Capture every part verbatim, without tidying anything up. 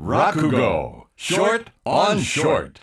落語ショートオンショート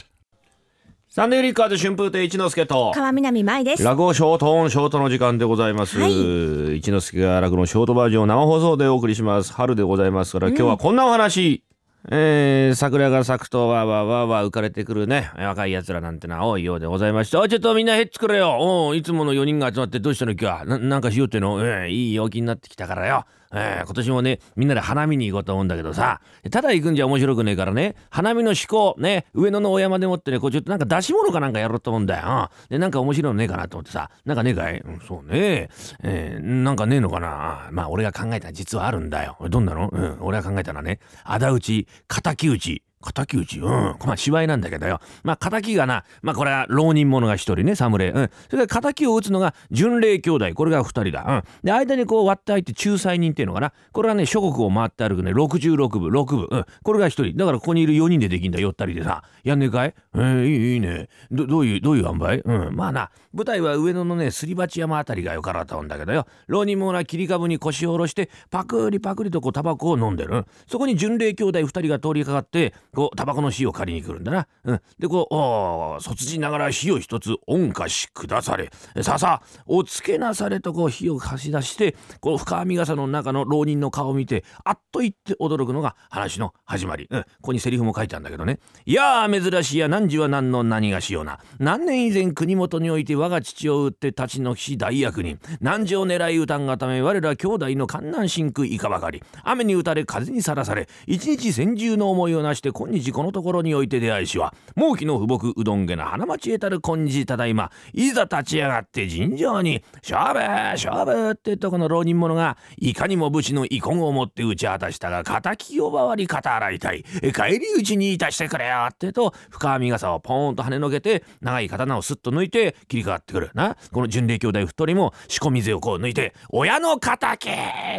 サンデーリッカーズ春風亭一之輔と川南舞です。落語ショートオンショートの時間でございます、はい、一之輔が落語ショートバージョンを生放送でお送りします。春でございますから今日はこんなお話、うんえー、桜が咲くとわわわわ浮かれてくるね若いやつらなんてな多いようでございまして、あちょっとみんなヘッツくれよ、おいつものよにんが集まってどうしたの今日は な, なんかしようっての、うん、いい陽気になってきたからよ、えー、今年もねみんなで花見に行こうと思うんだけどさ、ただ行くんじゃ面白くねえからね、花見の趣向ね上野のお山でもってねこうちょっとなんか出し物かなんかやろうと思うんだよ、うん、でなんか面白いのねえかなと思ってさ、なんかねえかい、うん、そうね、えー、なんかねえのかな、まあ俺が考えたら実はあるんだよ。どんなの、うん、俺が考えたらねあだ打ち敵討ち敵討ち、うん、まあ芝居なんだけどよ、まあ敵がな、まあこれは浪人者が一人ね侍、うん、それから敵を打つのが巡礼兄弟、これが二人だ、うん、で間にこう割って入って仲裁人っていうのかな、これはね諸国を回って歩くねろくじゅうろくぶろくぶ、うん、これが一人だからここにいるよにんでできんだよったりでさ、やんねえかい、えー、いいいいね ど, どういうどういう塩梅、うん、まあな舞台は上野のねすり鉢山あたりがよからったんだけどよ、浪人者は切り株に腰を下ろしてパクリパクリとこうタバコを飲んでる、うん、そこに巡礼兄弟二人が通りかかってこうタバコの火を借りに来るんだな、うん、でこうお卒じながら火を一つ恩貸しくだされささおつけなされとこう火を貸し出して、この深網傘の中の浪人の顔を見てあっと言って驚くのが話の始まり、うん、ここにセリフも書いてあるんだけどね、いや珍しいや何時は何の何がしような、何年以前国元において我が父を打って立ちの岸大役人、何時を狙い打たんがため我ら兄弟の観難深空いかばかり、雨に打たれ風にさらされ一日千獣の思いをなして今日このところにおいて出会いしは猛気の不睦うどんげな花町へたる今日ただいま、いざ立ち上がって尋常に勝負勝負ってとこの浪人者がいかにも武士の遺恨を持って打ち果たしたが敵を回り肩洗いたい帰り討ちにいたしてくれよってと深網傘をポーンと跳ねのけて長い刀をスッと抜いて切り替わってくるな、この巡礼兄弟太りも仕込み勢をこう抜いて親の敵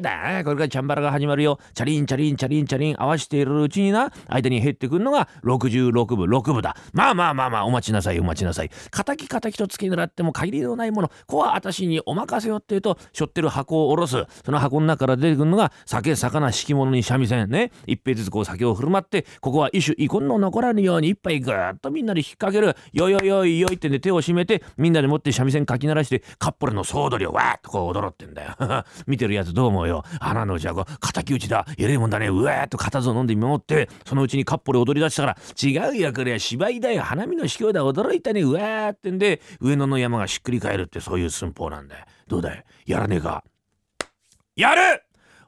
だ、これからチャンバラが始まるよ、チャリンチャリンチャリンチャリン合わしているうちにな間に減ってくるのがろくじゅうろくぶろくぶだ、まあまあまあまあお待ちなさいお待ちなさい、敵敵と突き狙っても帰りのないものこは私にお任せよって言うと背負ってる箱を下ろす、その箱の中から出てくるのが酒魚敷物に三味線ね、一杯ずつこう酒を振る舞ってここは一種遺恨の残らぬように一杯ぐーっとみんなで引っ掛けるよいよいよいよいってね手を締めてみんなで持って三味線かき鳴らしてカッポレの総取りをわーっとこう踊ろってんだよ見てるやつどう思うよ、花のうちはこう敵討ちだえれえもんだねうわーっと固唾を飲んで見守って、そのうちにカッポレ踊り出したから違うよこれは芝居だよ花見の卑怯だ驚いたねうわーってんで上野の山がしっくり返るってそういう寸法なんだよ。どうだいやらねえか、やる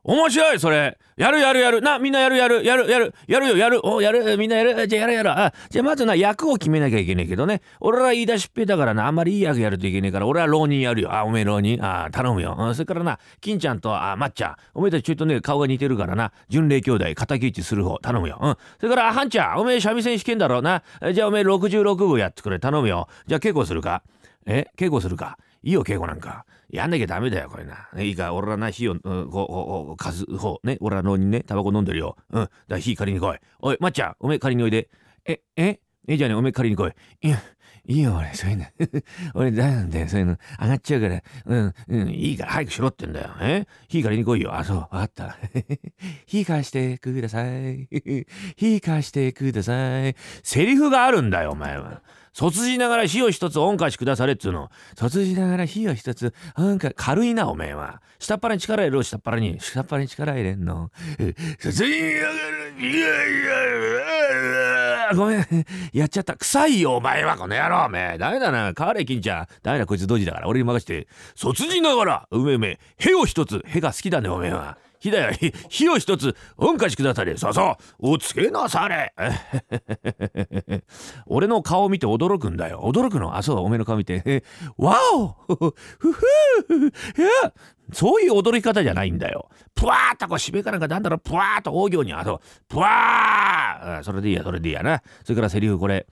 面白いそれやるやるやるな、みんなやるやるやるやるやるよやるおやるみんなやるじゃあやるやるあじゃあまずな役を決めなきゃいけねえけどね、俺ら言い出しっぺだからなあんまりいい役やるといけねえから俺は浪人やるよ、あおめえ浪人あ頼むよ、あそれからな金ちゃんとあまっちゃんおめえたちちょっとね顔が似てるからな巡礼兄弟敵討ちする方頼むよ、うん、それからあはんちゃんおめえ三味線弾けんだろうな、じゃあおめえろくじゅうろくぶやってくれ頼むよ、じゃあ稽古するかえ稽古するかいいよ稽古なんかやんなきゃダメだよこれないいか俺らな火を、うん、こうこうかすほうね俺らのにねタバコ飲んでるよ、うんだから火借りに来いおいまっちゃんおめえ借りにおいでえええじゃあねおめえ借りに来いいやいいよ俺そういうの俺だなんだよそういうの上がっちゃうからうんうんいいから早くしろってんだよえ火借りに来いよあそうわかった火貸してください火貸してくださいセリフがあるんだよお前は卒じながら火を一つ恩貸しくだされっつうの卒じながら火を一つ恩貸軽いなおめえは下っ腹に力入れろ下っ腹に下っ腹に力入れんの卒じながらいやいやごめんやっちゃった臭いよお前はこの野郎おめえダメだな変われ金ちゃんダメだこいつドジだから俺に任して卒じながらうめうめへを一つへが好きだねおめえは火だよ火を一つおんかしくだされささおつけなされ俺の顔を見て驚くんだよ驚くのあそうおめの顔見てわおふふいやそういう驚き方じゃないんだよぷわーっとこうしべかなんかなんだろうぷわーっと大行にあそうぷわーそれでいいやそれでいいやなそれからセリフこれ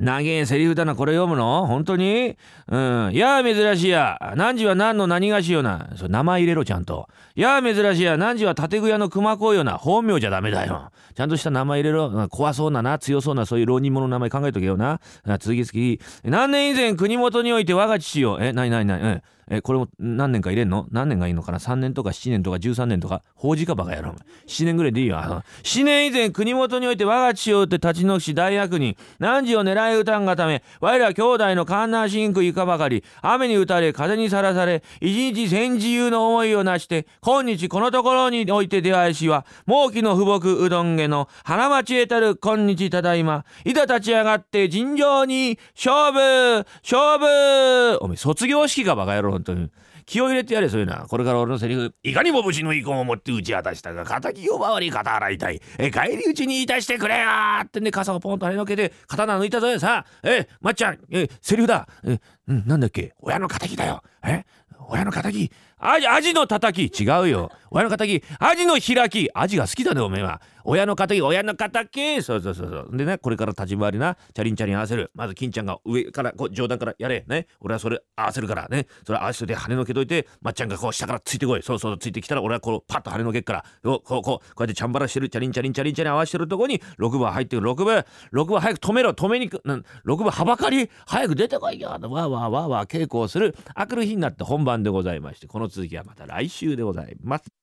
長えセリフだなこれ読むの本当にうんやあ珍しいや何時は何の何がしようなそれ名前入れろちゃんとやあ珍しいや何時は建具屋の熊子ような本名じゃダメだよちゃんとした名前入れろ怖そうなな強そうなそういう浪人者の名前考えとけよな次々何年以前国元において我が父よえ何何何うんえー、これも何年か入れんの何年がいいのかなさんねんとかしちねんとかじゅうさんねんとか法事かバカやろななねんぐらいでいいよ。あのしねん以前国元において我が父を打って立ち退くし大悪人汝を狙い撃たんがため我ら兄弟のカンナーシンクいかばかり雨に打たれ風にさらされ一日千自由の思いをなして今日このところにおいて出会いしは猛気の父母うどんげの花町へたる今日ただいまいざ立ち上がって尋常に勝負勝負。おめえ卒業式かバカ野郎。本当に気を入れてやれそういうな。これから俺のセリフいかにも武士の遺恨を持って打ち果たしたが敵を回り肩洗いたいえ帰り討ちにいたしてくれよってね傘をポンと跳ねのけて刀抜いたぞよさえまっちゃんえセリフだえ、うん、なんだっけ親の敵だよえ親の敵アジ、アジのたたき違うよ親の敵アジの開きアジが好きだねおめえは親の敵親の敵そうそうそうそうでねこれから立ち回りなチャリンチャリン合わせるまず金ちゃんが上からこう上段からやれね俺はそれ合わせるからねそれ合わせて跳ねのけといてまっちゃんがこう下からついてこいそうそうついてきたら俺はこうパッと跳ねのけっからこうこうこうやってチャンバラしてるチャリンチャリンチャリンチャリン合わせてるとこにろくばん入ってくるろくばんろくばん早く止めろ止めにくろくばんはばかり早く出てこいよわーわーわーわー稽古をする明くる日になって本番でございましてこの続きはまた来週でございます。